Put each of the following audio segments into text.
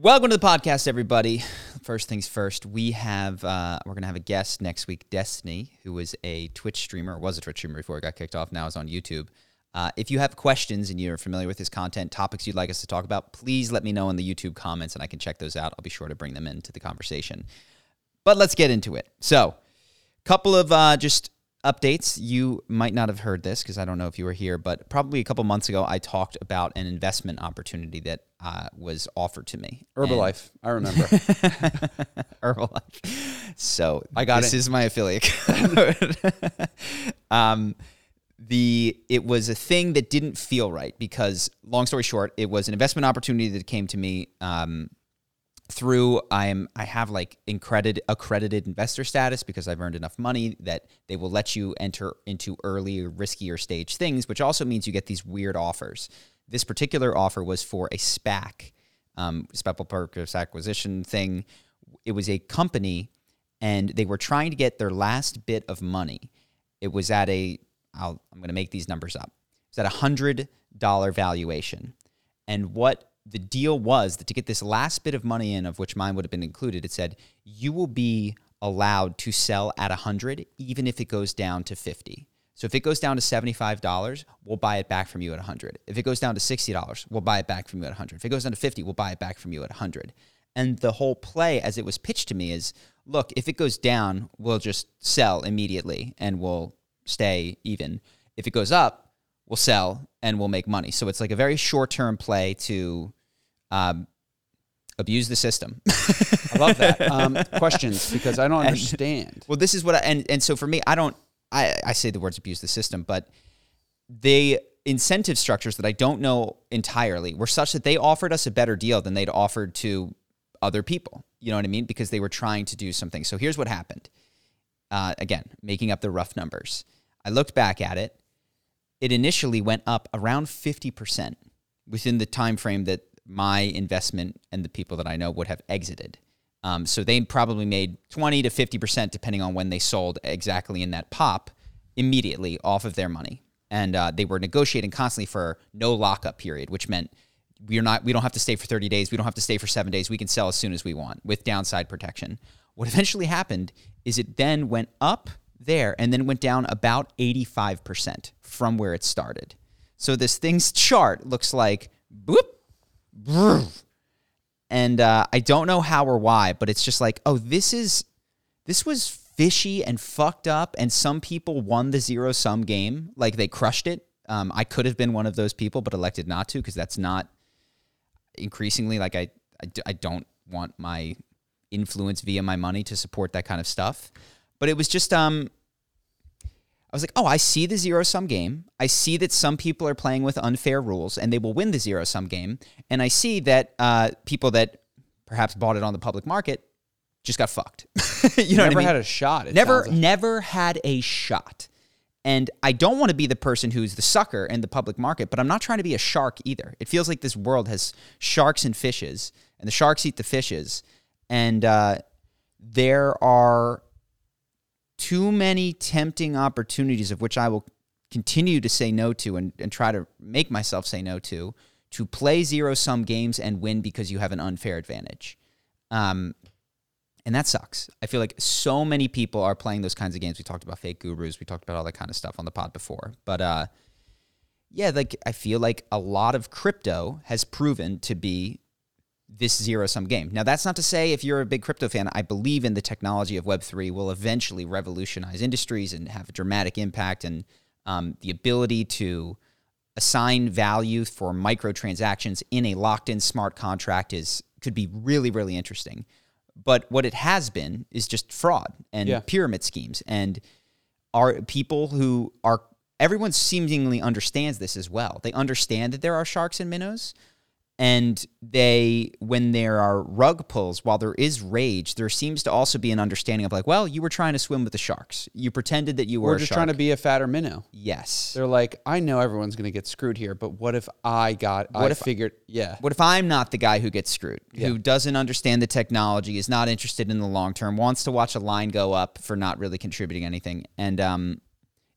Welcome to the podcast, everybody. First things first, we have we're gonna have a guest next week, Destiny, who is a Twitch streamer, was a Twitch streamer before it got kicked off. Now is on YouTube. If you have questions and you're familiar with his content, topics you'd like us to talk about, please let me know in the YouTube comments, and I can check those out. I'll be sure to bring them into the conversation. But let's get into it. So, couple of just updates. You might not have heard this because I don't know if you were here, but probably a couple months ago, I talked about an investment opportunity that was offered to me. Herbalife. I remember. Herbalife. So I got this is my affiliate code. It was a thing that didn't feel right because, long story short, it was an investment opportunity that came to me I have like accredited investor status because I've earned enough money that they will let you enter into early, riskier stage things, which also means you get these weird offers. This particular offer was for a SPAC, special purpose acquisition thing. It was a company, and they were trying to get their last bit of money. It was at I'm going to make these numbers up. It was at $100 valuation, and what the deal was that to get this last bit of money in, of which mine would have been included, it said, you will be allowed to sell at 100, even if it goes down to 50. So if it goes down to $75, we'll buy it back from you at 100. If it goes down to $60, we'll buy it back from you at 100. If it goes down to 50, we'll buy it back from you at 100. And the whole play as it was pitched to me is, look, if it goes down, we'll just sell immediately and we'll stay even. If it goes up, we'll sell and we'll make money. So it's like a very short-term play to abuse the system. I love that. Questions, because I don't understand. Well, this is what so for me, I say the words abuse the system, but the incentive structures that I don't know entirely were such that they offered us a better deal than they'd offered to other people. You know what I mean? Because they were trying to do something. So here's what happened. Again, making up the rough numbers. I looked back at it. It initially went up around 50% within the time frame that my investment and the people that I know would have exited. So they probably made 20 to 50%, depending on when they sold exactly in that pop, immediately off of their money. And they were negotiating constantly for no lockup period, which meant we don't have to stay for 30 days. We don't have to stay for 7 days. We can sell as soon as we want with downside protection. What eventually happened is it then went up there and then went down about 85% from where it started. So this thing's chart looks like, boop, and I don't know how or why, but it's just like, oh, this was fishy and fucked up, and some people won the zero-sum game. Like, they crushed it. I could have been one of those people, but elected not to, because that's not increasingly, like, I don't want my influence via my money to support that kind of stuff. But it was just, I was like, oh, I see the zero-sum game. I see that some people are playing with unfair rules, and they will win the zero-sum game. And I see that people that perhaps bought it on the public market just got fucked. You know what I mean? Never had a shot. Never had a shot. And I don't want to be the person who's the sucker in the public market, but I'm not trying to be a shark either. It feels like this world has sharks and fishes, and the sharks eat the fishes. And there are too many tempting opportunities, of which I will continue to say no to and try to make myself say no to play zero-sum games and win because you have an unfair advantage. And that sucks. I feel like so many people are playing those kinds of games. We talked about fake gurus. We talked about all that kind of stuff on the pod before. But yeah, like, I feel like a lot of crypto has proven to be this zero-sum game. Now, that's not to say if you're a big crypto fan, I believe in the technology of Web3 will eventually revolutionize industries and have a dramatic impact, and the ability to assign value for microtransactions in a locked-in smart contract could be really, really interesting. But what it has been is just fraud and pyramid schemes. And are people who are... Everyone seemingly understands this as well. They understand that there are sharks and minnows. And when there are rug pulls, while there is rage, there seems to also be an understanding of, like, well, you were trying to swim with the sharks. You pretended that you were a shark. We're just trying to be a fatter minnow. Yes. They're like, I know everyone's going to get screwed here, but what if I'm not the guy who gets screwed, who doesn't understand the technology, is not interested in the long term, wants to watch a line go up for not really contributing anything. And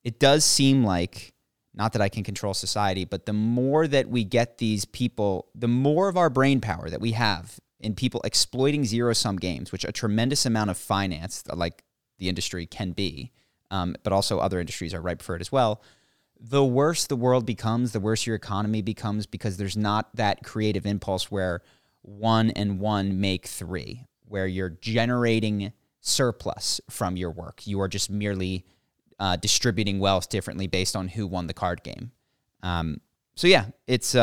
it does seem like, not that I can control society, but the more that we get these people, the more of our brain power that we have in people exploiting zero-sum games, which a tremendous amount of finance, like the industry can be, but also other industries are ripe for it as well, the worse the world becomes, the worse your economy becomes, because there's not that creative impulse where 1 and 1 make 3, where you're generating surplus from your work. You are just merely distributing wealth differently based on who won the card game. So yeah, it's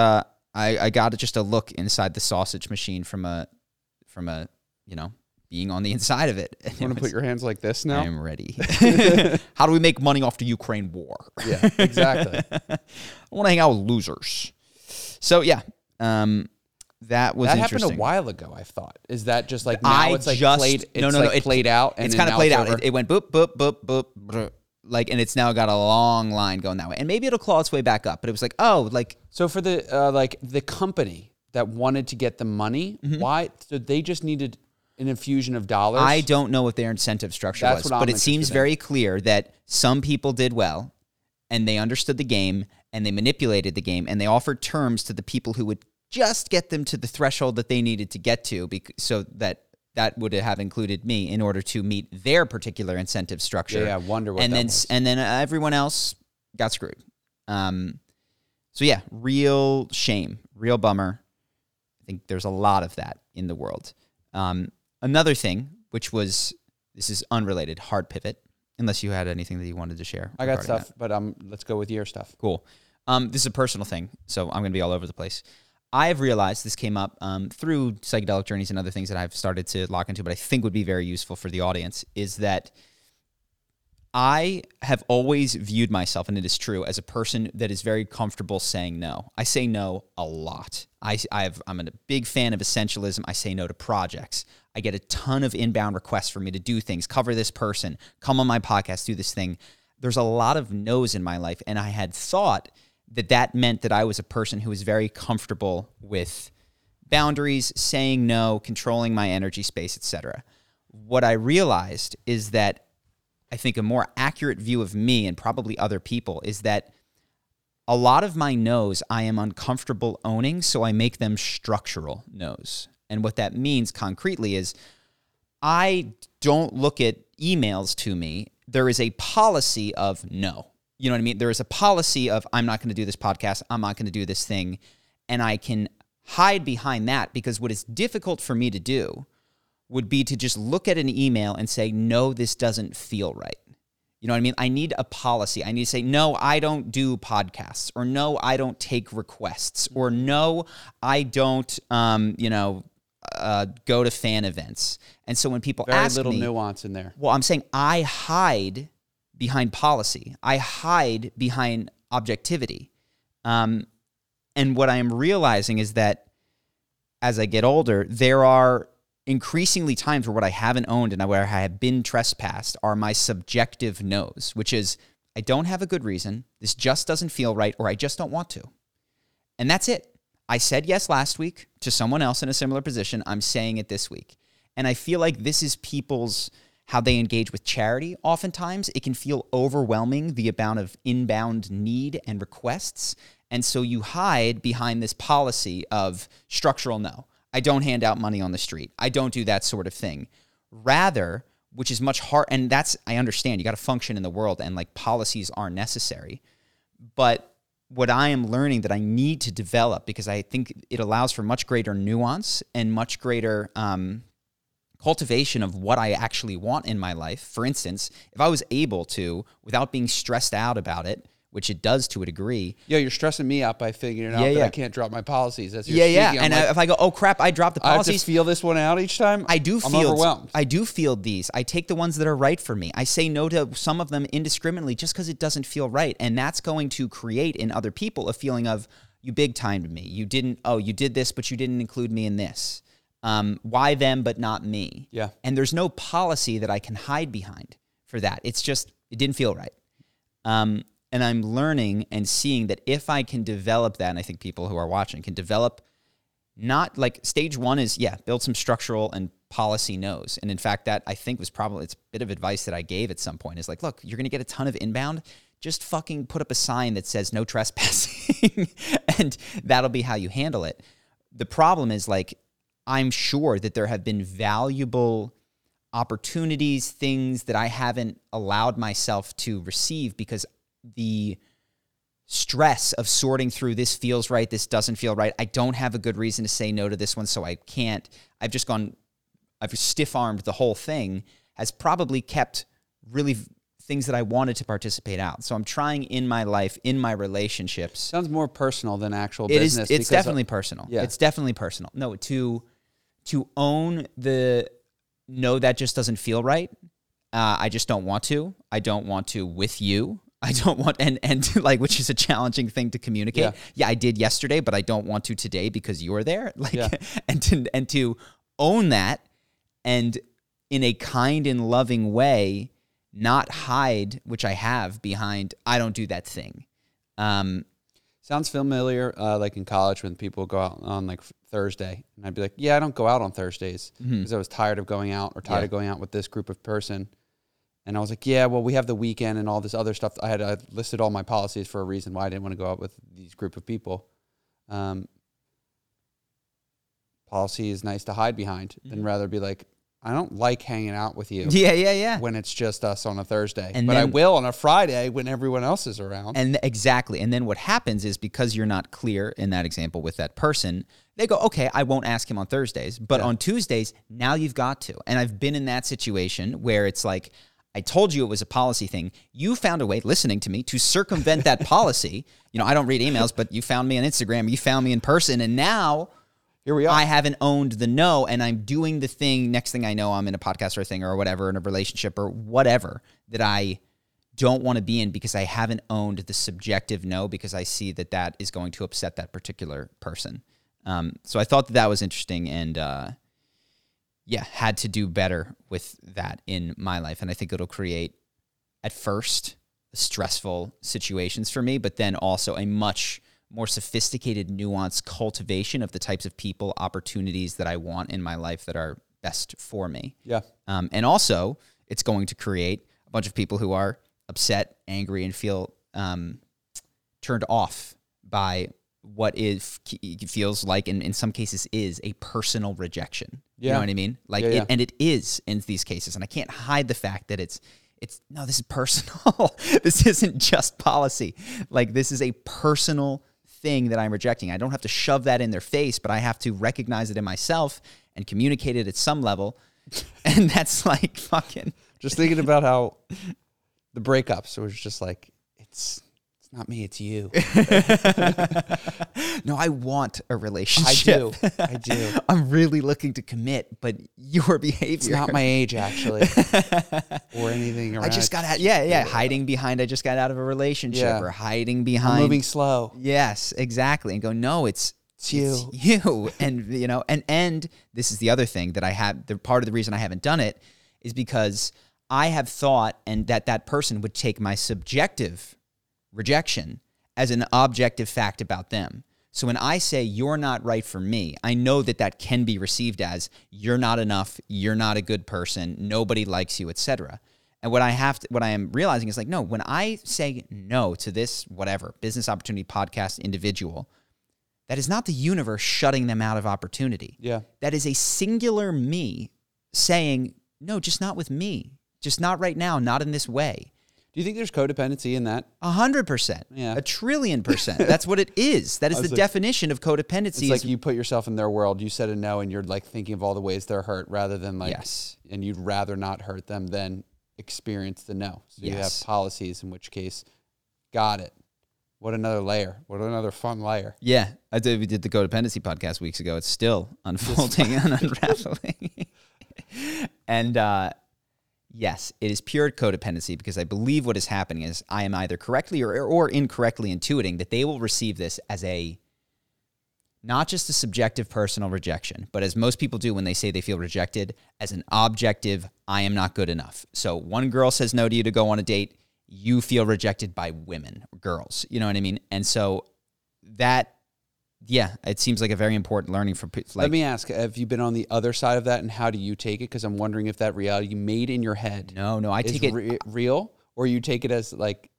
I got just a look inside the sausage machine from a being on the inside of it. You want to put your hands like this now? I'm ready. How do we make money off the Ukraine war? Yeah, exactly. I want to hang out with losers. So yeah, that happened a while ago. I thought is that just like now played out. And it's kind of played out. It went boop boop boop boop. Brr. Like, and it's now got a long line going that way, and maybe it'll claw its way back up. But it was like, oh, like so for the the company that wanted to get the money, mm-hmm. why? So they just needed an infusion of dollars. I don't know what their incentive structure was, but it seems very clear that some people did well, and they understood the game, and they manipulated the game, and they offered terms to the people who would just get them to the threshold that they needed to get to, so that. That would have included me in order to meet their particular incentive structure. Yeah, I wonder what that was. And then everyone else got screwed. So yeah, real shame, real bummer. I think there's a lot of that in the world. Another thing, which was, this is unrelated, hard pivot, unless you had anything that you wanted to share. I got stuff, but let's go with your stuff. Cool. This is a personal thing, so I'm going to be all over the place. I have realized this came up through psychedelic journeys and other things that I've started to lock into, but I think would be very useful for the audience, is that I have always viewed myself, and it is true, as a person that is very comfortable saying no. I say no a lot. I'm a big fan of essentialism. I say no to projects. I get a ton of inbound requests for me to do things, cover this person, come on my podcast, do this thing. There's a lot of no's in my life, and I had thought that meant that I was a person who was very comfortable with boundaries, saying no, controlling my energy space, etc. What I realized is that I think a more accurate view of me and probably other people is that a lot of my no's I am uncomfortable owning, so I make them structural no's. And what that means concretely is I don't look at emails to me. There is a policy of no. You know what I mean? There is a policy of I'm not going to do this podcast. I'm not going to do this thing. And I can hide behind that, because what is difficult for me to do would be to just look at an email and say, no, this doesn't feel right. You know what I mean? I need a policy. I need to say, no, I don't do podcasts, or no, I don't take requests, or no, I don't, go to fan events. And so when people ask me— very little nuance in there. Well, I'm saying I hide behind policy. I hide behind objectivity. And what I am realizing is that as I get older, there are increasingly times where what I haven't owned and where I have been trespassed are my subjective no's, which is, I don't have a good reason, this just doesn't feel right, or I just don't want to. And that's it. I said yes last week to someone else in a similar position. I'm saying it this week. And I feel like this is people's how they engage with charity. Oftentimes, it can feel overwhelming, the amount of inbound need and requests. And so you hide behind this policy of structural no. I don't hand out money on the street. I don't do that sort of thing. Rather, which is much hard, and that's, I understand, you got to function in the world, and like policies are necessary. But what I am learning that I need to develop, because I think it allows for much greater nuance and much greater cultivation of what I actually want in my life. For instance, if I was able to, without being stressed out about it, which it does to a degree. Yeah, you're stressing me out by figuring out that I can't drop my policies. That's yeah. And like, if I go, oh crap, I dropped the policies. I have to feel this one out each time. I'm overwhelmed. I do feel these. I take the ones that are right for me. I say no to some of them indiscriminately just because it doesn't feel right. And that's going to create in other people a feeling of, you big timed me. You didn't, you did this, but you didn't include me in this. Why them, but not me? Yeah. And there's no policy that I can hide behind for that. It's just, it didn't feel right. And I'm learning and seeing that if I can develop that, and I think people who are watching can develop, not like stage one is, build some structural and policy no's. And in fact, that I think was probably, it's a bit of advice that I gave at some point is like, look, you're going to get a ton of inbound, just fucking put up a sign that says no trespassing and that'll be how you handle it. The problem is like, I'm sure that there have been valuable opportunities, things that I haven't allowed myself to receive because the stress of sorting through this feels right, this doesn't feel right, I don't have a good reason to say no to this one, so I can't. I've just gone, I've stiff-armed the whole thing, has probably kept really things that I wanted to participate out. So I'm trying in my life, in my relationships. Sounds more personal than actual business. It's definitely personal. Yeah. It's definitely personal. No, to own the, no, that just doesn't feel right. I just don't want to. I don't want to with you. I don't want, and like, which is a challenging thing to communicate. Yeah, I did yesterday, but I don't want to today because you were there. Like, yeah. and to own that and in a kind and loving way, not hide, which I have, behind, I don't do that thing. Sounds familiar, like in college when people go out on like Thursday, and I'd be like, yeah, I don't go out on Thursdays because I was tired of going out or tired of going out with this group of person. And I was like, yeah, well, we have the weekend and all this other stuff. I listed all my policies for a reason why I didn't want to go out with these group of people. Policy is nice to hide behind than rather be like, I don't like hanging out with you. Yeah. When it's just us on a Thursday. But I will on a Friday when everyone else is around. And exactly. And then what happens is because you're not clear in that example with that person, they go, okay, I won't ask him on Thursdays. But on Tuesdays, now you've got to. And I've been in that situation where it's like, I told you it was a policy thing. You found a way, listening to me, to circumvent that policy. You know, I don't read emails, but you found me on Instagram. You found me in person. And now... here we are. I haven't owned the no, and I'm doing the thing. Next thing I know, I'm in a podcast or a thing or whatever, in a relationship or whatever that I don't want to be in because I haven't owned the subjective no because I see that that is going to upset that particular person. So I thought that was interesting and, had to do better with that in my life. And I think it'll create, at first, stressful situations for me, but then also a much more sophisticated, nuanced cultivation of the types of people, opportunities that I want in my life that are best for me. Yeah. And also, it's going to create a bunch of people who are upset, angry, and feel turned off by what is, feels like, and in some cases is, a personal rejection. Yeah. You know what I mean? Like, yeah. And it is in these cases. And I can't hide the fact that it's no, this is personal. This isn't just policy. Like, this is a personal thing that I'm rejecting. I don't have to shove that in their face, but I have to recognize it in myself and communicate it at some level. And that's like fucking... just thinking about how the breakups was just like, it's not me, it's you. No, I want a relationship. I do. I'm really looking to commit, but your behavior... it's not my age, actually. Or anything around... I just got out... yeah. Hiding behind, I just got out of a relationship. Yeah. Or hiding behind... I'm moving slow. Yes, exactly. And go, no, it's you. And, you know, and this is the other thing that I have... the part of the reason I haven't done it is because I have thought and that person would take my subjective rejection as an objective fact about them. So when I say you're not right for me, I know that can be received as you're not enough, you're not a good person, nobody likes you, etc. And what I am realizing is like, no, when I say no to this whatever business opportunity, podcast, individual, that is not the universe shutting them out of opportunity. Yeah. That is a singular me saying, no, just not with me. Just not right now, not in this way. Do you think there's codependency in that? 100%. Yeah. 1,000,000,000,000%. That's what it is. That is the definition of codependency. It's like you put yourself in their world. You said a no, and you're like thinking of all the ways they're hurt rather than like... yes. And you'd rather not hurt them than experience the no. So you have policies, in which case, got it. What another layer. What another fun layer. Yeah. We did the codependency podcast weeks ago. It's still unfolding and unraveling. And... yes, it is pure codependency because I believe what is happening is I am either correctly or incorrectly intuiting that they will receive this as a, not just a subjective personal rejection, but as most people do when they say they feel rejected, as an objective, I am not good enough. So one girl says no to you to go on a date, you feel rejected by women, girls, you know what I mean? And so that... yeah, it seems like a very important learning for people. Like, let me ask, have you been on the other side of that, and how do you take it? Because I'm wondering if that reality you made in your head... No, I take it... real, or you take it as like...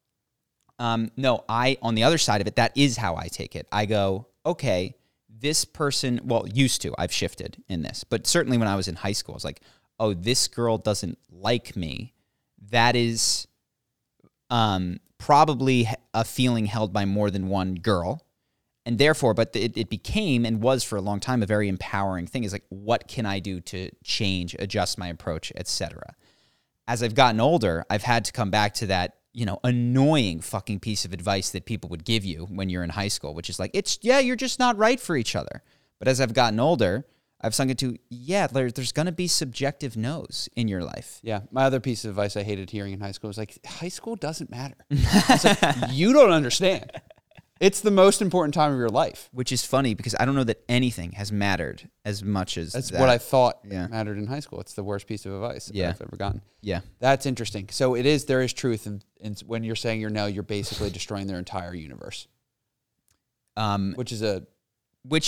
no, I, on the other side of it, that is how I take it. I go, okay, this person, well, used to, I've shifted in this, but certainly when I was in high school, I was like, oh, this girl doesn't like me. That is probably a feeling held by more than one girl. And therefore, but it became and was for a long time a very empowering thing. It's like, what can I do to change, adjust my approach, etc. As I've gotten older, I've had to come back to that, you know, annoying fucking piece of advice that people would give you when you're in high school, which is like, it's, yeah, you're just not right for each other. But as I've gotten older, I've sunk into, yeah, there's going to be subjective no's in your life. Yeah. My other piece of advice I hated hearing in high school was like, high school doesn't matter. It's like, you don't understand. It's the most important time of your life. Which is funny because I don't know that anything has mattered as much as that. That's what I thought mattered in high school. It's the worst piece of advice I've ever gotten. Yeah. That's interesting. So it is, there is truth. And when you're saying your no, you're basically destroying their entire universe. Which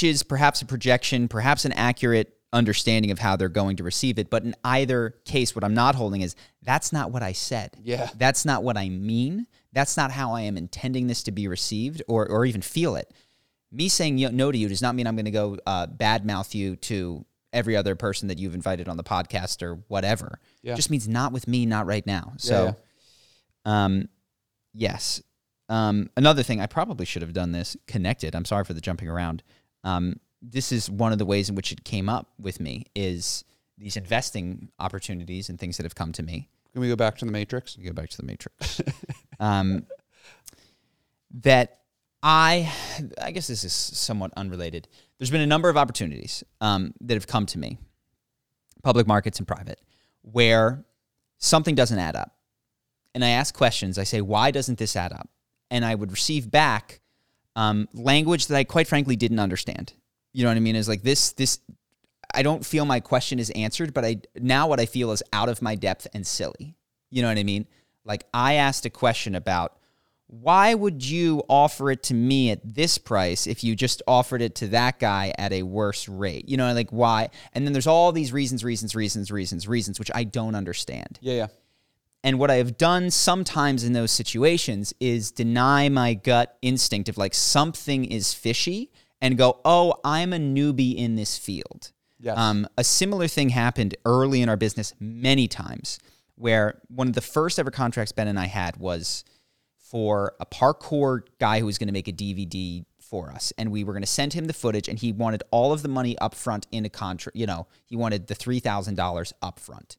is perhaps a projection, perhaps an accurate understanding of how they're going to receive it. But in either case, what I'm not holding is, that's not what I said. Yeah. That's not what I mean. That's not how I am intending this to be received or even feel it. Me saying no to you does not mean I'm going to go badmouth you to every other person that you've invited on the podcast or whatever. Yeah. It just means not with me, not right now. So, yes. Another thing, I probably should have done this connected. I'm sorry for the jumping around. This is one of the ways in which it came up with me is these investing opportunities and things that have come to me. Can we go back to the Matrix? Go back to the Matrix. That I guess this is somewhat unrelated. There's been a number of opportunities that have come to me, public markets and private, where something doesn't add up. And I ask questions. I say, why doesn't this add up? And I would receive back language that I quite frankly didn't understand. You know what I mean? It's like this. I don't feel my question is answered, but now what I feel is out of my depth and silly. You know what I mean? Like, I asked a question about, why would you offer it to me at this price if you just offered it to that guy at a worse rate? You know, like, why? And then there's all these reasons, which I don't understand. Yeah. And what I have done sometimes in those situations is deny my gut instinct of like, something is fishy, and go, oh, I'm a newbie in this field. Yes. A similar thing happened early in our business many times, where one of the first ever contracts Ben and I had was for a parkour guy who was going to make a DVD for us. And we were going to send him the footage, and he wanted all of the money up front in a contract. You know, he wanted the $3,000 up front.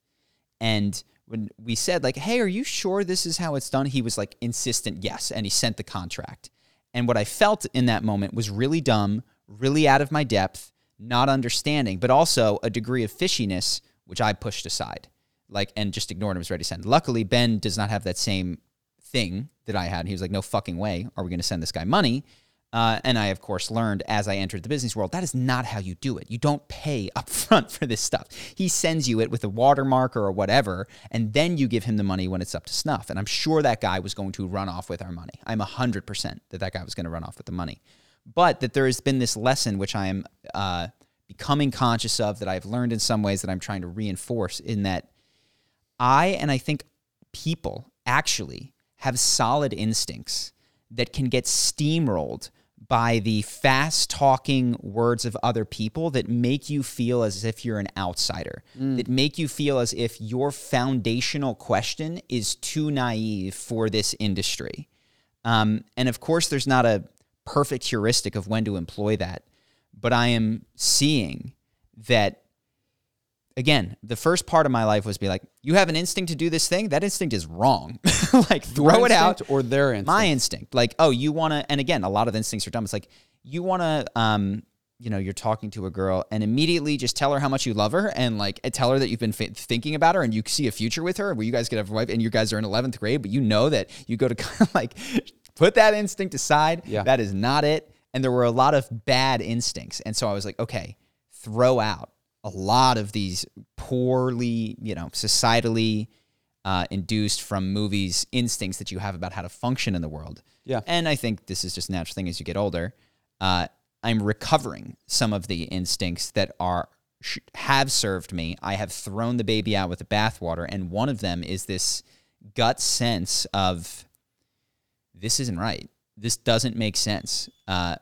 And when we said like, hey, are you sure this is how it's done? He was like insistent, yes. And he sent the contract. And what I felt in that moment was really dumb, really out of my depth, not understanding, but also a degree of fishiness, which I pushed aside, like, and just ignored him, was ready to send. Luckily, Ben does not have that same thing that I had. He was like, no fucking way are we going to send this guy money. And I, of course, learned as I entered the business world, that is not how you do it. You don't pay up front for this stuff. He sends you it with a watermark or whatever, and then you give him the money when it's up to snuff. And I'm sure that guy was going to run off with our money. I'm 100% that guy was going to run off with the money. But that there has been this lesson, which I am becoming conscious of, that I've learned in some ways that I'm trying to reinforce, in that I think people actually have solid instincts that can get steamrolled by the fast-talking words of other people that make you feel as if you're an outsider, that make you feel as if your foundational question is too naive for this industry. And of course, there's not a perfect heuristic of when to employ that. But I am seeing that, again, the first part of my life was be like, you have an instinct to do this thing? That instinct is wrong. Like, throw it out. Or their instinct. My instinct. Like, oh, you want to, and again, a lot of instincts are dumb. It's like, you want to, you know, you're talking to a girl and immediately just tell her how much you love her, and like tell her that you've been thinking about her and you see a future with her where you guys could have a wife, and you guys are in 11th grade, but you know that you go to kind of like, put that instinct aside. Yeah. That is not it. And there were a lot of bad instincts. And so I was like, okay, throw out a lot of these poorly, you know, societally induced from movies instincts that you have about how to function in the world. Yeah. And I think this is just a natural thing as you get older. I'm recovering some of the instincts that have served me. I have thrown the baby out with the bathwater. And one of them is this gut sense of, this isn't right. this doesn't make sense.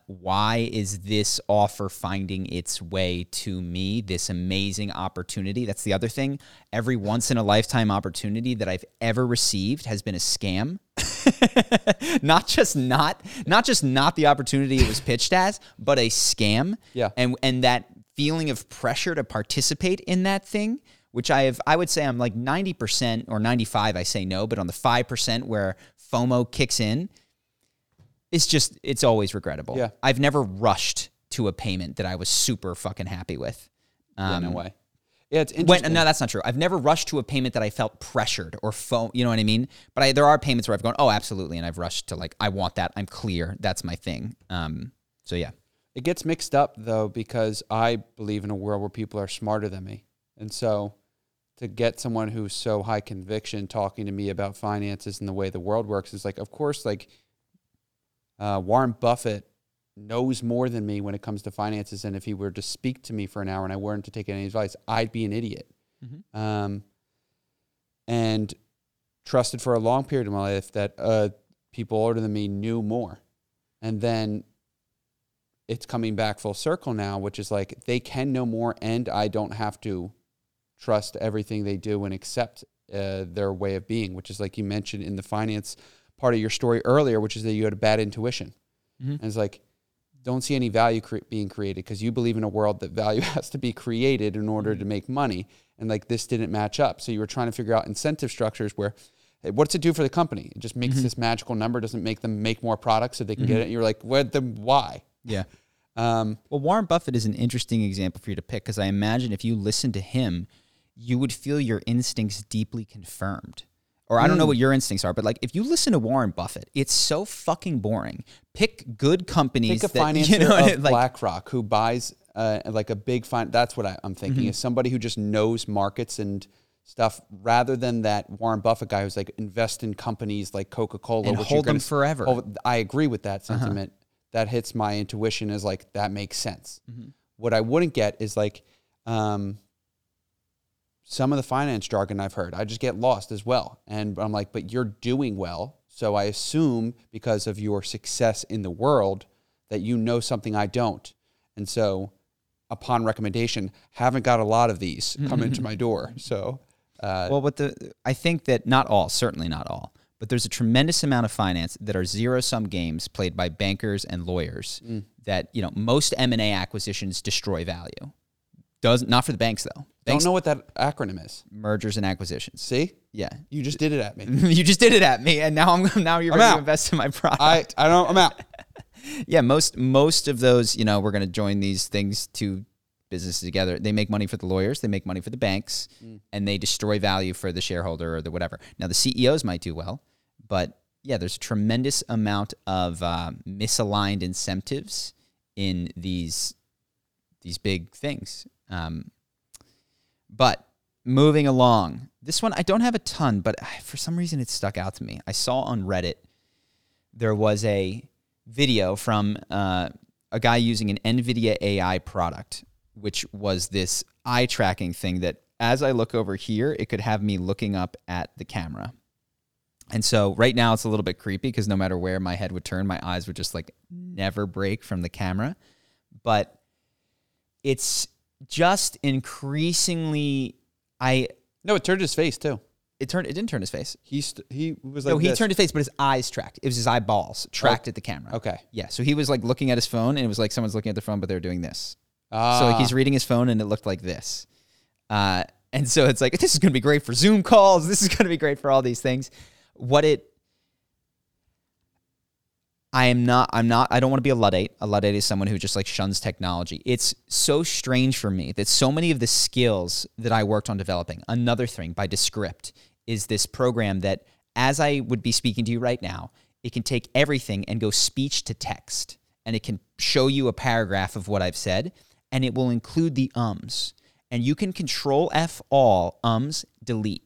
Why is this offer finding its way to me, this amazing opportunity? That's the other thing. Every once-in-a-lifetime opportunity that I've ever received has been a scam. not just the opportunity it was pitched as, but a scam. Yeah. And that feeling of pressure to participate in that thing, which I would say I'm like 90% or 95, I say no, but on the 5% where FOMO kicks in, it's always regrettable. Yeah. I've never rushed to a payment that I was super fucking happy with. No way. Yeah, it's interesting. No, that's not true. I've never rushed to a payment that I felt pressured or FOMO, you know what I mean? But there are payments where I've gone, oh, absolutely, and I've rushed to like, I want that, I'm clear, that's my thing. So yeah. It gets mixed up though, because I believe in a world where people are smarter than me. And so to get someone who's so high conviction talking to me about finances and the way the world works is like, of course, like Warren Buffett knows more than me when it comes to finances. And if he were to speak to me for an hour and I weren't to take any advice, I'd be an idiot. Mm-hmm. And trusted for a long period of my life that people older than me knew more. And then it's coming back full circle now, which is like they can know more and I don't have to trust everything they do and accept their way of being, which is like you mentioned in the finance part of your story earlier, which is that you had a bad intuition. Mm-hmm. And it's like, don't see any value being created because you believe in a world that value has to be created in order to make money. And like this didn't match up. So you were trying to figure out incentive structures where, what's it do for the company? It just makes this magical number, doesn't make them make more products so they can get it. And you're like, why? Yeah. Well, Warren Buffett is an interesting example for you to pick because I imagine if you listen to him, you would feel your instincts deeply confirmed. Or I don't know what your instincts are, but like if you listen to Warren Buffett, it's so fucking boring. Pick good companies. Pick a financer of like, BlackRock who buys like a big fund. That's what I'm thinking is somebody who just knows markets and stuff rather than that Warren Buffett guy who's like invest in companies like Coca-Cola. And which hold them forever. Oh, I agree with that sentiment. That hits my intuition is like, that makes sense. Mm-hmm. What I wouldn't get is like some of the finance jargon I've heard. I just get lost as well. And I'm like, but you're doing well. So I assume because of your success in the world that you know something I don't. And so upon recommendation, haven't got a lot of these come into my door. So I think that not all, certainly not all. But there's a tremendous amount of finance that are zero-sum games played by bankers and lawyers that, you know, most M&A acquisitions destroy value. Not for the banks, though. Banks, don't know what that acronym is. Mergers and acquisitions. See? Yeah. You just did it at me. And now you're going to invest in my product. I'm out. Yeah, most of those, you know, we're going to join these things to businesses together. They make money for the lawyers, they make money for the banks, and they destroy value for the shareholder or the whatever. Now, the CEOs might do well. But yeah, there's a tremendous amount of misaligned incentives in these big things. But moving along, this one I don't have a ton, but for some reason it stuck out to me. I saw on Reddit there was a video from a guy using an NVIDIA AI product, which was this eye tracking thing that as I look over here, it could have me looking up at the camera. And so right now it's a little bit creepy because no matter where my head would turn, my eyes would just like never break from the camera. But it's just increasingly, No, it turned his face too. It didn't turn his face. He was like he turned his face, but his eyes tracked. It was his eyeballs tracked at the camera. Okay. Yeah, so he was like looking at his phone and it was like someone's looking at their phone, but they're doing this. So like he's reading his phone and it looked like this. And so it's like, this is going to be great for Zoom calls. This is going to be great for all these things. I don't want to be a Luddite. A Luddite is someone who just like shuns technology. It's so strange for me that so many of the skills that I worked on developing, another thing by Descript is this program that as I would be speaking to you right now, it can take everything and go speech to text and it can show you a paragraph of what I've said and it will include the ums. And you can control F all, delete.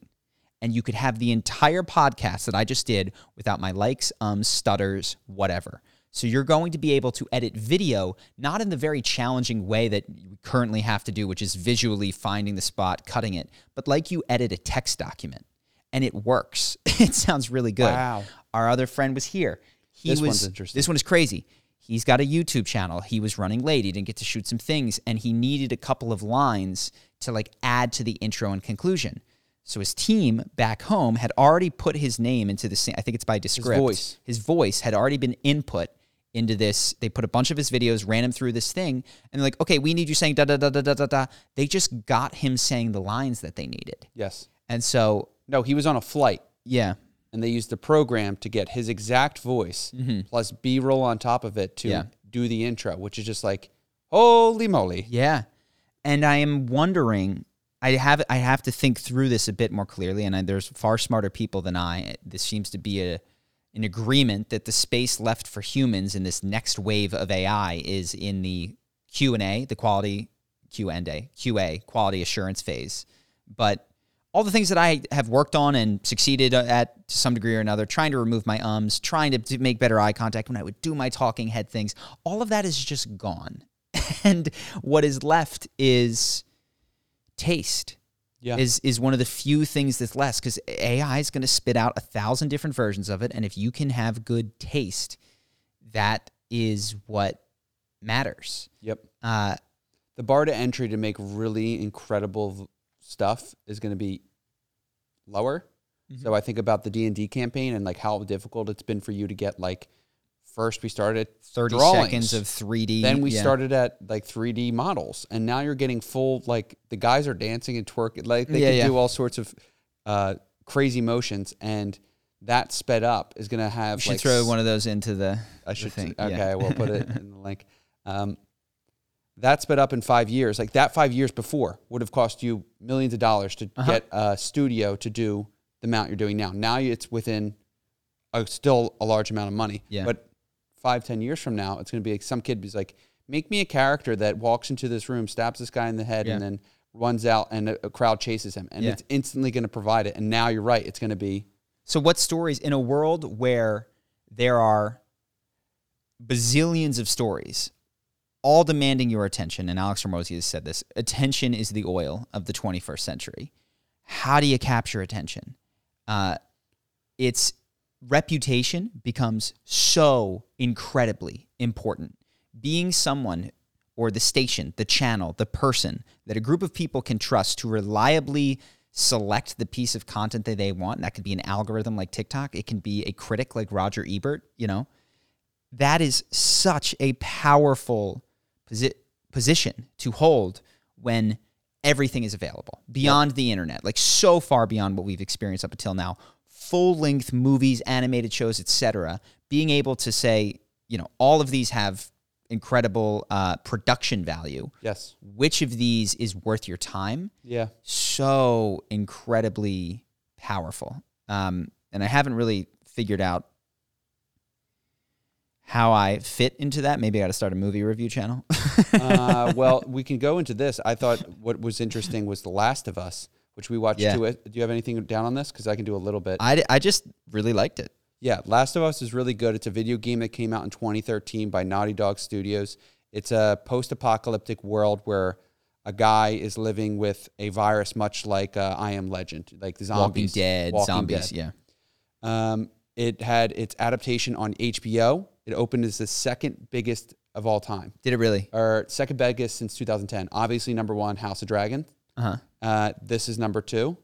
And you could have the entire podcast that I just did without my likes, stutters, whatever. So you're going to be able to edit video, not in the very challenging way that you currently have to do, which is visually finding the spot, cutting it, but like you edit a text document. And it works. It sounds really good. Wow. Our other friend was here. This one's interesting. This one is crazy. He's got a YouTube channel. He was running late. He didn't get to shoot some things, and he needed a couple of lines to like add to the intro and conclusion. So his team back home had already put his name into the same, I think it's by Descript. His voice had already been input into this. They put a bunch of his videos, ran him through this thing, and they're like, okay, we need you saying da, da, da, da, da, da, da. They just got him saying the lines that they needed. Yes. And so... No, he was on a flight. Yeah. And they used the program to get his exact voice plus B-roll on top of it to do the intro, which is just like, holy moly. Yeah. And I am wondering... I have to think through this a bit more clearly, and there's far smarter people than I. This seems to be an agreement that the space left for humans in this next wave of AI is in the Q&A, the quality Q&A, QA, quality assurance phase. But all the things that I have worked on and succeeded at to some degree or another, trying to remove my ums, trying to make better eye contact when I would do my talking head things, all of that is just gone. And what is left is... Taste is one of the few things that's less, because AI is going to spit out 1,000 different versions of it, and if you can have good taste, that is what matters. Yep. The bar to entry to make really incredible stuff is going to be lower. Mm-hmm. So I think about the D&D campaign and like how difficult it's been for you to get like, first we started at 30 drawings, seconds of 3D. Then we started at like 3D models. And now you're getting full, like the guys are dancing and twerking. Like they can do all sorts of crazy motions. And that sped up is going to have. You should like, throw one of those into the. I should. The thing. Okay, I will put it in the link. That sped up in 5 years. Like that 5 years before would have cost you millions of dollars to get a studio to do the amount you're doing now. Now it's within still a large amount of money. Yeah. But 5-10 years from now, it's going to be like some kid who's like, make me a character that walks into this room, stabs this guy in the head, and then runs out, and a crowd chases him. And it's instantly going to provide it. And now you're right. It's going to be... So what stories... In a world where there are bazillions of stories, all demanding your attention, and Alex Ramosi has said this, attention is the oil of the 21st century. How do you capture attention? It's... Reputation becomes so incredibly important. Being someone or the station, the channel, the person that a group of people can trust to reliably select the piece of content that they want, and that could be an algorithm like TikTok. It can be a critic like Roger Ebert, you know. That is such a powerful position to hold when everything is available beyond the internet, like so far beyond what we've experienced up until now. Full-length movies, animated shows, etc., being able to say, you know, all of these have incredible production value. Yes. Which of these is worth your time? Yeah. So incredibly powerful. And I haven't really figured out how I fit into that. Maybe I got to start a movie review channel. Well, we can go into this. I thought what was interesting was The Last of Us, which we watched too. Do you have anything down on this? Because I can do a little bit. I just really liked it. Yeah, Last of Us is really good. It's a video game that came out in 2013 by Naughty Dog Studios. It's a post-apocalyptic world where a guy is living with a virus, much like I Am Legend, like the zombies. Walking Dead. It had its adaptation on HBO. It opened as the second biggest of all time. Did it really? Or second biggest since 2010. Obviously, number one, House of Dragon. Uh-huh. This is number two,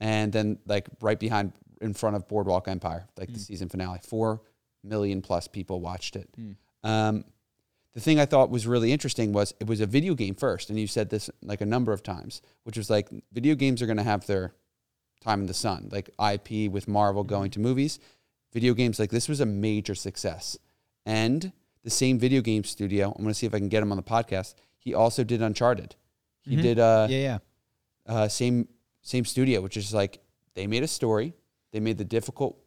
and then like right behind in front of Boardwalk Empire, like the season finale. 4 million plus people watched it. The thing I thought was really interesting was it was a video game first, and you said this like a number of times, which was like video games are going to have their time in the sun, like IP with Marvel going to movies. Video games, like this was a major success, and the same video game studio, I'm going to see if I can get him on the podcast, he also did Uncharted. He did same studio, which is like they made a story. They made the difficult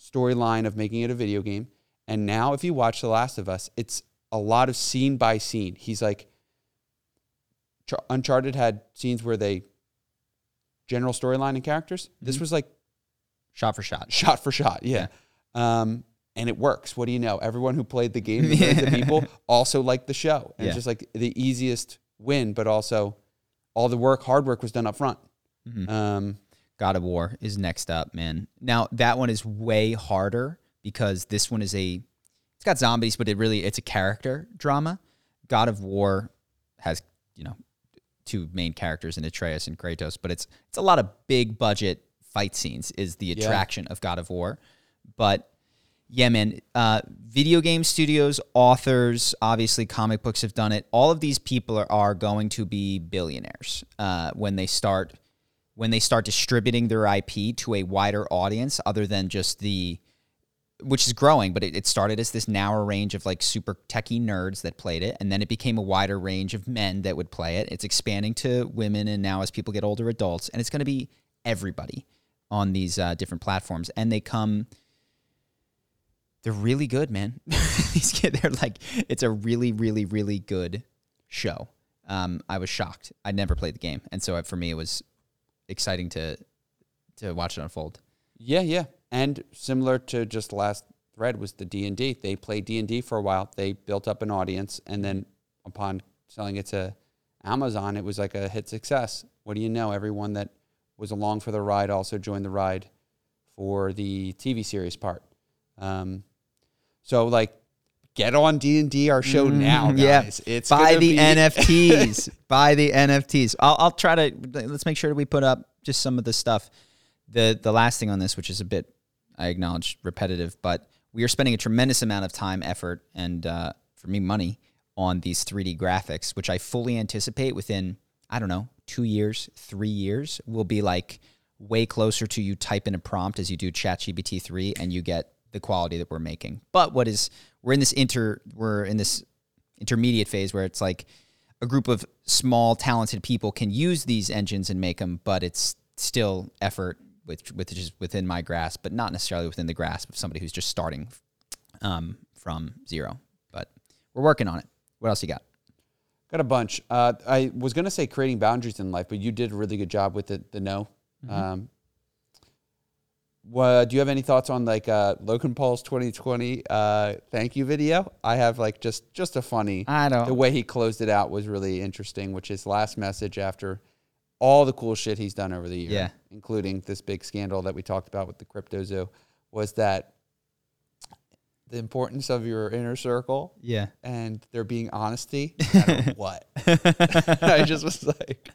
storyline of making it a video game. And now if you watch The Last of Us, it's a lot of scene by scene. He's like, Uncharted had scenes where they, general storyline and characters. This was like shot for shot. Shot for shot, yeah. And it works. What do you know? Everyone who played the game, the people, also liked the show. And it's just like the easiest win, but also all the hard work was done up front. God of War is next up, man. Now that one is way harder because this one is it's got zombies, but it's a character drama. God of War has, two main characters in Atreus and Kratos, but it's a lot of big budget fight scenes is the attraction of God of War. But yeah, man, video game studios, authors, obviously comic books have done it. All of these people are going to be billionaires when they start distributing their IP to a wider audience other than just which is growing, but it started as this narrow range of like super techie nerds that played it, and then it became a wider range of men that would play it. It's expanding to women, and now as people get older, adults, and it's going to be everybody on these different platforms. And they're really good, man. These kids, they're like, it's a really, really, really good show. I was shocked. I'd never played the game, and so for me, it was exciting to watch it unfold. Yeah. And similar to just last thread was the D&D. They played D&D for a while. They built up an audience. And then upon selling it to Amazon, it was like a hit success. What do you know? Everyone that was along for the ride also joined the ride for the TV series part. So, like, get on D&D, our show now, guys. Yeah. It's buy the NFTs. Buy the NFTs. I'll try to – let's make sure that we put up just some of the stuff. The last thing on this, which is a bit – I acknowledge repetitive, but we are spending a tremendous amount of time, effort, and for me, money on these 3D graphics, which I fully anticipate within, 2 years, 3 years, will be like way closer to you type in a prompt as you do ChatGPT 3 and you get the quality that we're making. But we're in this intermediate phase where it's like a group of small, talented people can use these engines and make them, but it's still effort, which is within my grasp, but not necessarily within the grasp of somebody who's just starting from zero. But we're working on it. What else you got? Got a bunch. I was going to say creating boundaries in life, but you did a really good job with the no. Mm-hmm. Do you have any thoughts on like Logan Paul's 2020 thank you video? I have like just a funny. The way he closed it out was really interesting, which is last message after all the cool shit he's done over the year, including this big scandal that we talked about with the CryptoZoo, was that the importance of your inner circle and there being honesty, no matter what. I just was like...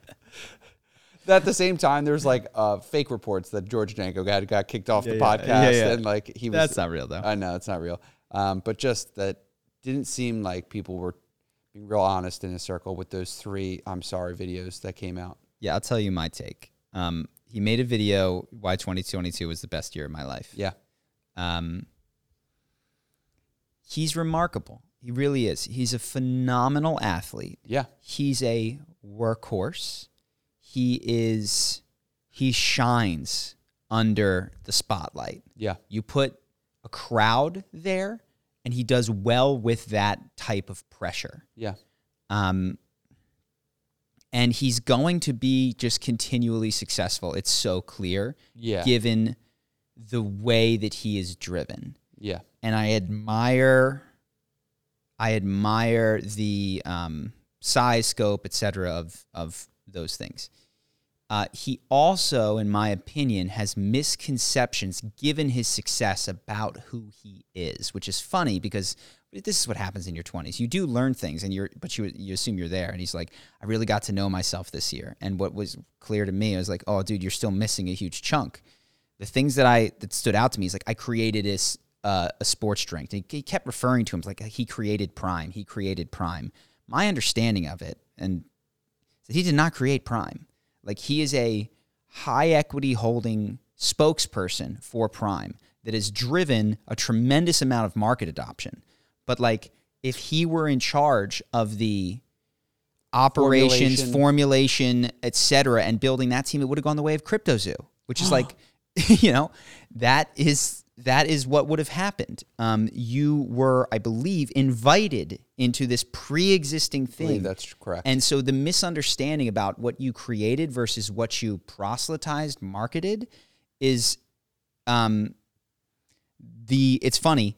At the same time, there's like fake reports that George Janko got kicked off the podcast. Yeah. And like he was... That's not real, though. I know, it's not real. But just that didn't seem like people were being real honest in a circle with those 3 I'm sorry videos that came out. Yeah, I'll tell you my take. He made a video why 2022 was the best year of my life. Yeah. He's remarkable. He really is. He's a phenomenal athlete. Yeah. He's a workhorse. He shines under the spotlight. Yeah. You put a crowd there, and he does well with that type of pressure. Yeah. And he's going to be just continually successful. It's so clear, given the way that he is driven. Yeah. And I admire the size, scope, et cetera, of those things. He also, in my opinion, has misconceptions given his success about who he is, which is funny because this is what happens in your 20s. You do learn things, but you assume you're there. And he's like, I really got to know myself this year. And what was clear to me, I was like, oh, dude, you're still missing a huge chunk. The things that stood out to me is like I created this a sports drink. And he kept referring to him like he created Prime. He created Prime. My understanding of it, and that he did not create Prime. Like he is a high equity holding spokesperson for Prime that has driven a tremendous amount of market adoption. But like if he were in charge of the operations, formulation, et cetera, and building that team, it would have gone the way of CryptoZoo, which is like, that is what would have happened. You were, I believe, invited into this pre-existing thing. I believe that's correct. And so the misunderstanding about what you created versus what you proselytized, marketed is it's funny.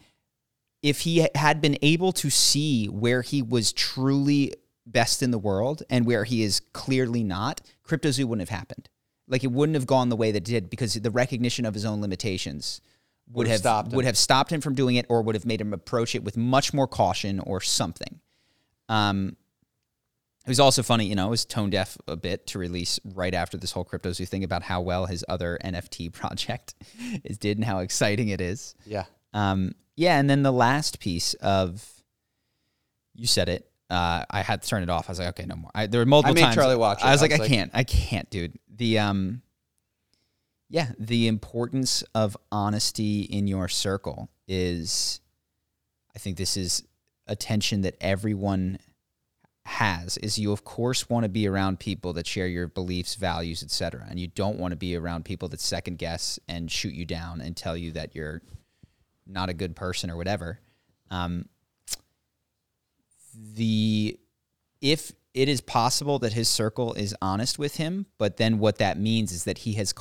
If he had been able to see where he was truly best in the world and where he is clearly not, CryptoZoo wouldn't have happened. Like it wouldn't have gone the way that it did because the recognition of his own limitations would have stopped him from doing it, or would have made him approach it with much more caution or something. It was also funny, you know, it was tone deaf a bit to release right after this whole CryptoZoo thing about how well his other NFT project is did and how exciting it is. Yeah. Yeah, and then the last piece of, you said it, I had to turn it off. I was like, okay, no more. There were multiple times. I made Charlie watch it. I was like, I can't, dude. The importance of honesty in your circle is, I think this is a tension that everyone has, is you, of course, want to be around people that share your beliefs, values, et cetera, and you don't want to be around people that second guess and shoot you down and tell you that you're not a good person or whatever. If it is possible that his circle is honest with him, but then what that means is that he has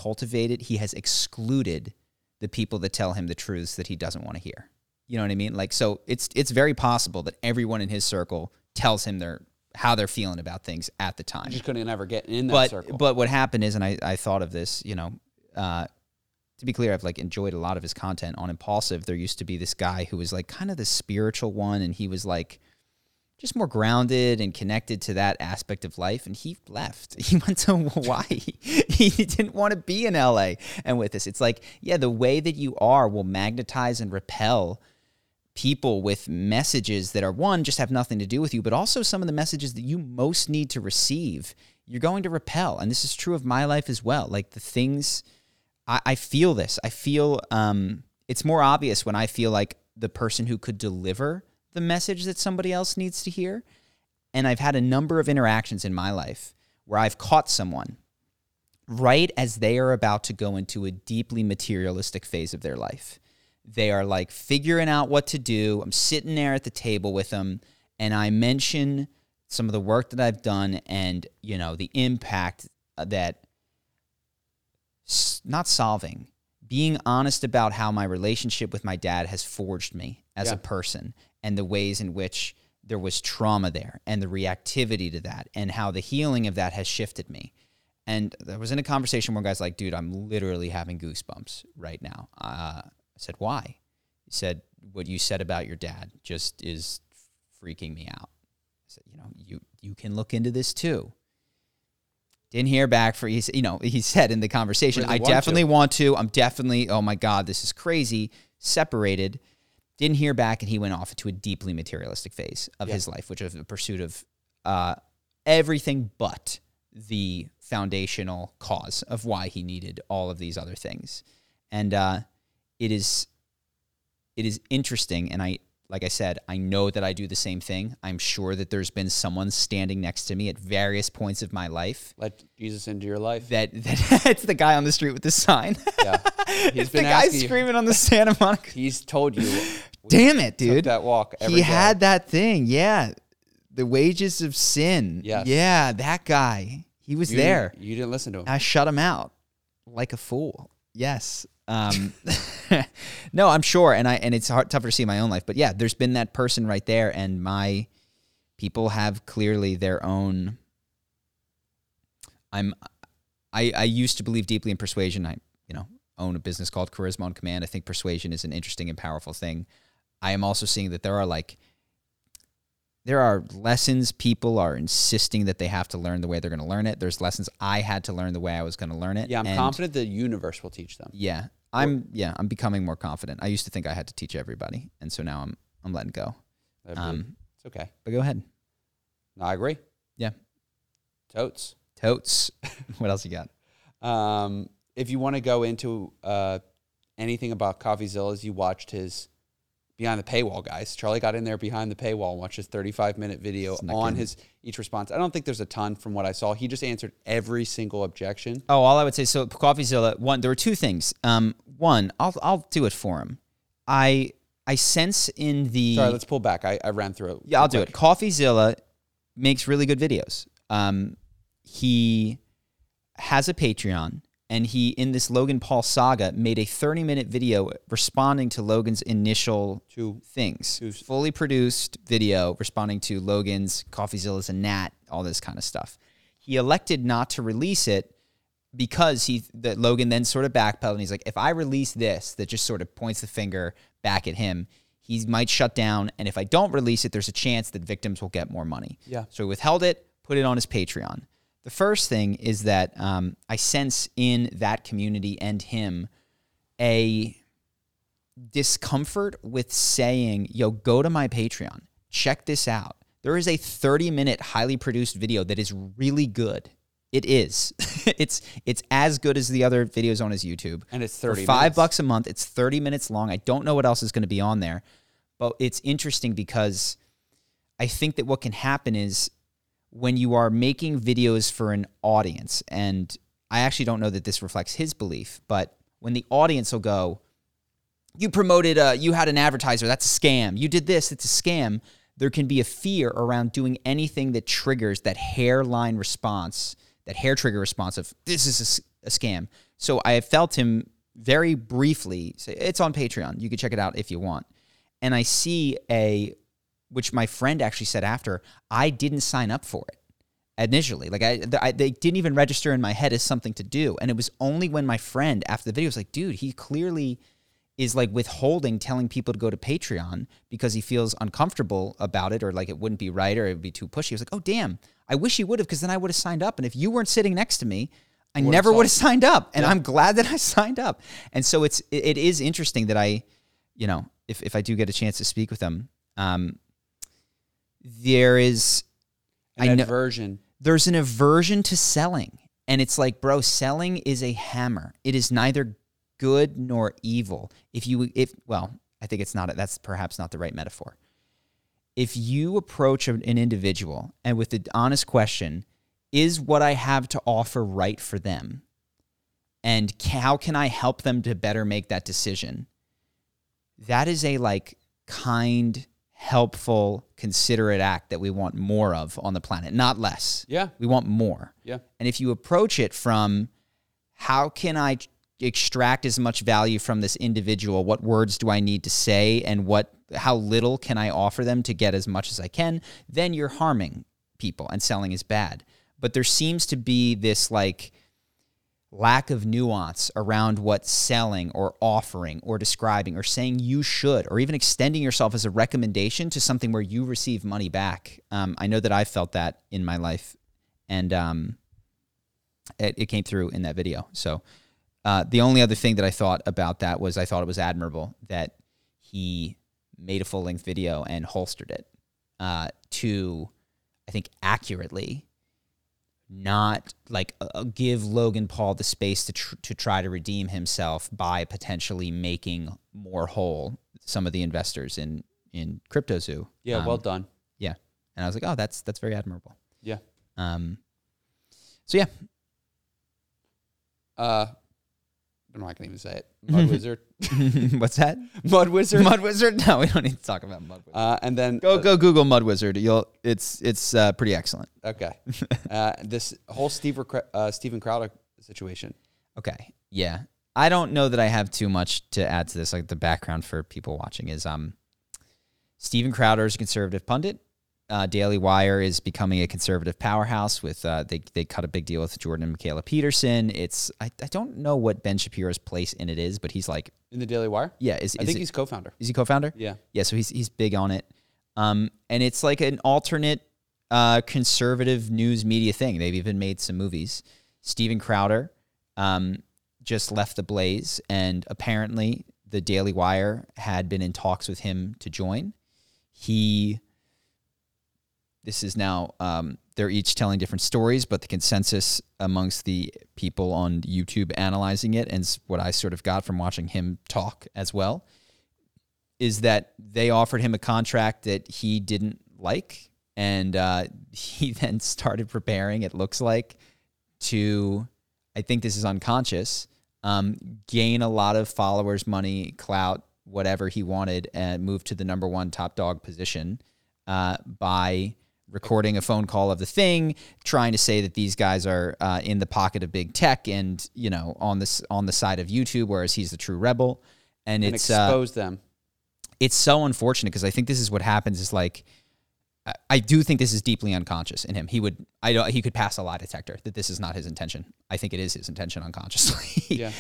excluded the people that tell him the truths that he doesn't want to hear. You know what I mean? Like, so it's very possible that everyone in his circle tells him how they're feeling about things at the time. You just couldn't ever get in that circle. But what happened is, and I thought of this, you know, to be clear, I've like enjoyed a lot of his content on Impulsive. There used to be this guy who was like kind of the spiritual one, and he was like, just more grounded and connected to that aspect of life. And he left. He went to Hawaii. He didn't want to be in LA. And with this, it's like, yeah, the way that you are will magnetize and repel people with messages that are, one, just have nothing to do with you, but also some of the messages that you most need to receive, you're going to repel. And this is true of my life as well. Like the things, I feel this. I feel it's more obvious when I feel like the person who could deliver the message that somebody else needs to hear. And I've had a number of interactions in my life where I've caught someone right as they are about to go into a deeply materialistic phase of their life. They are like figuring out what to do. I'm sitting there at the table with them, and I mention some of the work that I've done and, you know, the impact that being honest about how my relationship with my dad has forged me as a person, and the ways in which there was trauma there and the reactivity to that and how the healing of that has shifted me. And I was in a conversation where guys like, dude, I'm literally having goosebumps right now. I said, why? He said, what you said about your dad just is freaking me out. I said, you know, you can look into this too. Didn't hear back for, you know, he said in the conversation, really I definitely want to. I'm definitely, oh my God, this is crazy. Separated. Didn't hear back, and he went off into a deeply materialistic phase of his life, which is the pursuit of everything but the foundational cause of why he needed all of these other things. And it is interesting, and I know that I do the same thing. I'm sure that there's been someone standing next to me at various points of my life. Let Jesus into your life. That it's the guy on the street with the sign. Yeah, it's the guy screaming on the Santa Monica. He's told you. Damn it, dude! Took that walk. He had that thing. Yeah, the wages of sin. Yes. Yeah, that guy. He was there. You didn't listen to him. I shut him out like a fool. Yes. No, I'm sure. And it's tougher to see in my own life, but yeah, there's been that person right there, and my people have clearly their own. I used to believe deeply in persuasion. I, you know, own a business called Charisma on Command. I think persuasion is an interesting and powerful thing. I am also seeing that there are lessons people are insisting that they have to learn the way they're going to learn it. There's lessons I had to learn the way I was going to learn it. Yeah, I'm confident the universe will teach them. Yeah. I'm becoming more confident. I used to think I had to teach everybody, and so now I'm letting go. It's okay. But go ahead. No, I agree. Yeah. Totes. What else you got? If you want to go into anything about CoffeeZilla's, you watched his behind the paywall, guys. Charlie got in there behind the paywall and watched his 35-minute video on each response. I don't think there's a ton from what I saw. He just answered every single objection. Oh, all I would say, so CoffeeZilla, one, there were two things. One, I'll do it for him. I sense in the... Sorry, let's pull back. I ran through it. Yeah, I'll do it. CoffeeZilla makes really good videos. He has a Patreon. And he, in this Logan Paul saga, made a 30-minute video responding to Logan's initial things. Fully produced video responding to Logan's, CoffeeZilla's, and Nat, all this kind of stuff. He elected not to release it because that Logan then sort of backpedaled and he's like, if I release this, that just sort of points the finger back at him, he might shut down. And if I don't release it, there's a chance that victims will get more money. Yeah. So he withheld it, put it on his Patreon. The first thing is that I sense in that community and him a discomfort with saying, yo, go to my Patreon, check this out. There is a 30-minute highly produced video that is really good. It is. It's as good as the other videos on his YouTube. And it's 30 minutes. For $5 a month, it's 30 minutes long. I don't know what else is going to be on there. But it's interesting because I think that what can happen is when you are making videos for an audience, and I actually don't know that this reflects his belief, but when the audience will go, you promoted, you had an advertiser, that's a scam. You did this, it's a scam. There can be a fear around doing anything that triggers that hairline response, that hair trigger response of this is a scam. So I felt him very briefly say, it's on Patreon. You can check it out if you want. And I see which my friend actually said after, I didn't sign up for it initially. Like they didn't even register in my head as something to do. And it was only when my friend after the video was like, dude, he clearly is like withholding telling people to go to Patreon because he feels uncomfortable about it, or like it wouldn't be right, or it would be too pushy. I was like, oh, damn, I wish he would have, because then I would have signed up. And if you weren't sitting next to me, I never would have signed up. And yeah. I'm glad that I signed up. And so it is interesting that I, you know, if I do get a chance to speak with him, there is an aversion. There's an aversion to selling. And it's like, bro, selling is a hammer. It is neither good nor evil. I think it's not, that's perhaps not the right metaphor. If you approach an individual and with the honest question, is what I have to offer right for them? And how can I help them to better make that decision? That is a like kind, helpful, considerate act that we want more of on the planet, not less. Yeah. We want more. Yeah. And if you approach it from how can I extract as much value from this individual, what words do I need to say, and how little can I offer them to get as much as I can, then you're harming people, and selling is bad. But there seems to be this like lack of nuance around what selling or offering or describing or saying you should, or even extending yourself as a recommendation to something where you receive money back. I know that I felt that in my life, and it came through in that video. So the only other thing that I thought about that was I thought it was admirable that he made a full-length video and holstered it to, I think, accurately not like give Logan Paul the space to try to redeem himself by potentially making more whole some of the investors in CryptoZoo. Yeah, well done. Yeah. And I was like, oh, that's very admirable. Yeah. So, yeah. I'm not going to even say it. Mud Wizard. What's that? Mud Wizard. Mud Wizard. No, we don't need to talk about Mud Wizard. And then go Google Mud Wizard. It's pretty excellent. Okay. This whole Stephen Crowder situation. Okay. Yeah. I don't know that I have too much to add to this. Like the background for people watching is Stephen Crowder is a conservative pundit. Daily Wire is becoming a conservative powerhouse with they cut a big deal with Jordan and Michaela Peterson. I don't know what Ben Shapiro's place in it is, but he's like in the Daily Wire. Yeah, I think he's co-founder. Is he co-founder? Yeah, yeah. So he's big on it, and it's like an alternate conservative news media thing. They've even made some movies. Stephen Crowder just left the Blaze, and apparently the Daily Wire had been in talks with him to join. This is now, they're each telling different stories, but the consensus amongst the people on YouTube analyzing it, and what I sort of got from watching him talk as well, is that they offered him a contract that he didn't like, and he then started preparing, it looks like, to, I think this is unconscious, gain a lot of followers, money, clout, whatever he wanted, and move to the number one top dog position by recording a phone call of the thing, trying to say that these guys are in the pocket of big tech and, you know, on the side of YouTube, whereas he's the true rebel. And expose them. It's so unfortunate because I think this is what happens is like I do think this is deeply unconscious in him. He could pass a lie detector that this is not his intention. I think it is his intention unconsciously. Yeah.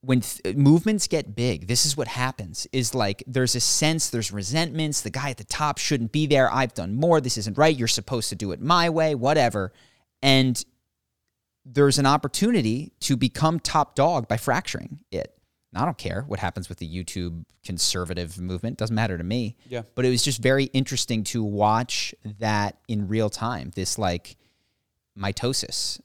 When movements get big, this is what happens, is like, there's a sense, there's resentments. The guy at the top shouldn't be there. I've done more. This isn't right. You're supposed to do it my way, whatever. And there's an opportunity to become top dog by fracturing it. I don't care what happens with the YouTube conservative movement. Doesn't matter to me. Yeah. But it was just very interesting to watch that in real time, this like mitosis,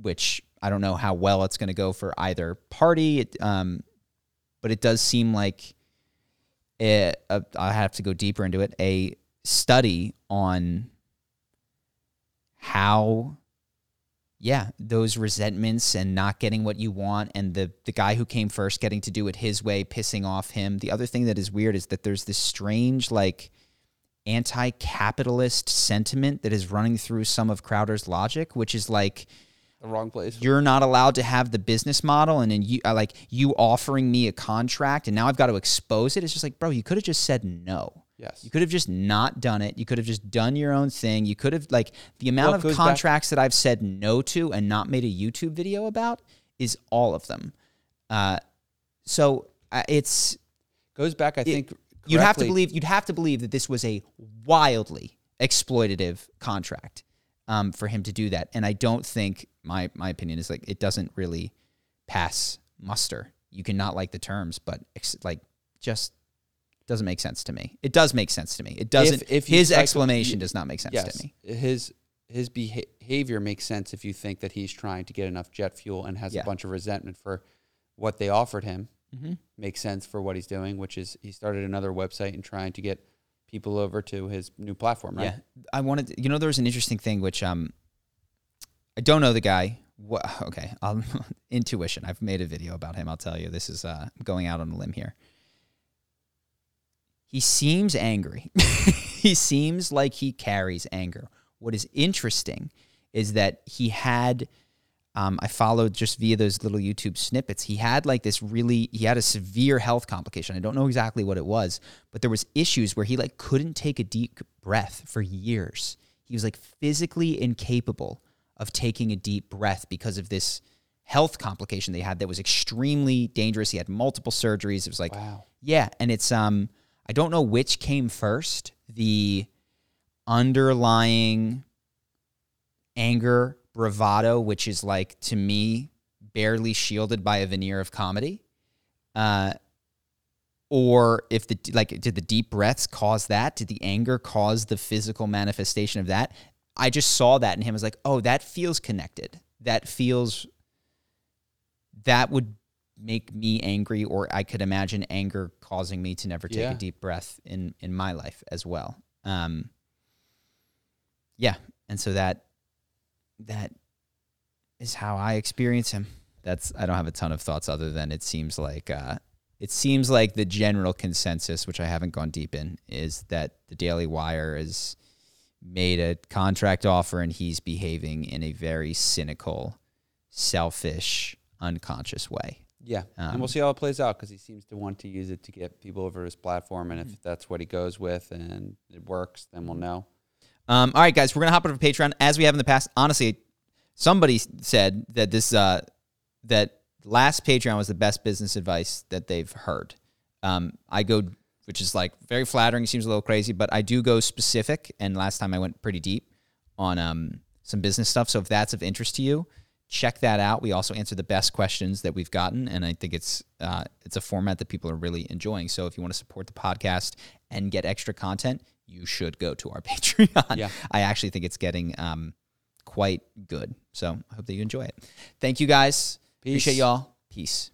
which I don't know how well it's going to go for either party. But it does seem like I have to go deeper into it. A study on how... Yeah, those resentments and not getting what you want, and the guy who came first getting to do it his way, pissing off him. The other thing that is weird is that there's this strange like anti-capitalist sentiment that is running through some of Crowder's logic, which is like the wrong place. You're not allowed to have the business model, and then you offering me a contract, and now I've got to expose it. It's just like, bro, you could have just said no. Yes. You could have just not done it. You could have just done your own thing. You could have, like, the amount of contracts that I've said no to and not made a YouTube video about is all of them. So it goes back, I think. You'd have to believe that this was a wildly exploitative contract for him to do that. And I don't think my opinion is like, it doesn't really pass muster. You can not like the terms, but just. Doesn't make sense to me. It does make sense to me. It doesn't. If his explanation does not make sense to me. His behavior makes sense if you think that he's trying to get enough jet fuel and has a bunch of resentment for what they offered him. Mm-hmm. Makes sense for what he's doing, which is he started another website and trying to get people over to his new platform, right? Yeah. There was an interesting thing, which I don't know the guy. Intuition. I've made a video about him. I'll tell you. This is going out on a limb here. He seems angry. He seems like he carries anger. What is interesting is that he had, I followed just via those little YouTube snippets, he had a severe health complication. I don't know exactly what it was, but there was issues where he like couldn't take a deep breath for years. He was like physically incapable of taking a deep breath because of this health complication they had that was extremely dangerous. He had multiple surgeries. It was like, wow. Yeah. And it's, I don't know which came first, the underlying anger, bravado, which is like, to me, barely shielded by a veneer of comedy. Or if did the deep breaths cause that? Did the anger cause the physical manifestation of that? I just saw that in him. I was like, oh, that feels connected. That would make me angry, or I could imagine anger causing me to never take a deep breath in my life as well. And so that is how I experience him. I don't have a ton of thoughts other than it seems like the general consensus, which I haven't gone deep in, is that the Daily Wire has made a contract offer and he's behaving in a very cynical, selfish, unconscious way. Yeah, and we'll see how it plays out, because he seems to want to use it to get people over to his platform, and if that's what he goes with and it works, then we'll know. All right, guys, we're going to hop over to Patreon, as we have in the past. Honestly, somebody said that that last Patreon was the best business advice that they've heard. Which is like very flattering, seems a little crazy, but I do go specific, and last time I went pretty deep on some business stuff, so if that's of interest to you, check that out. We also answer the best questions that we've gotten, and I think it's a format that people are really enjoying. So if you want to support the podcast and get extra content, you should go to our Patreon. Yeah. I actually think it's getting quite good. So I hope that you enjoy it. Thank you, guys. Peace. Appreciate y'all. Peace.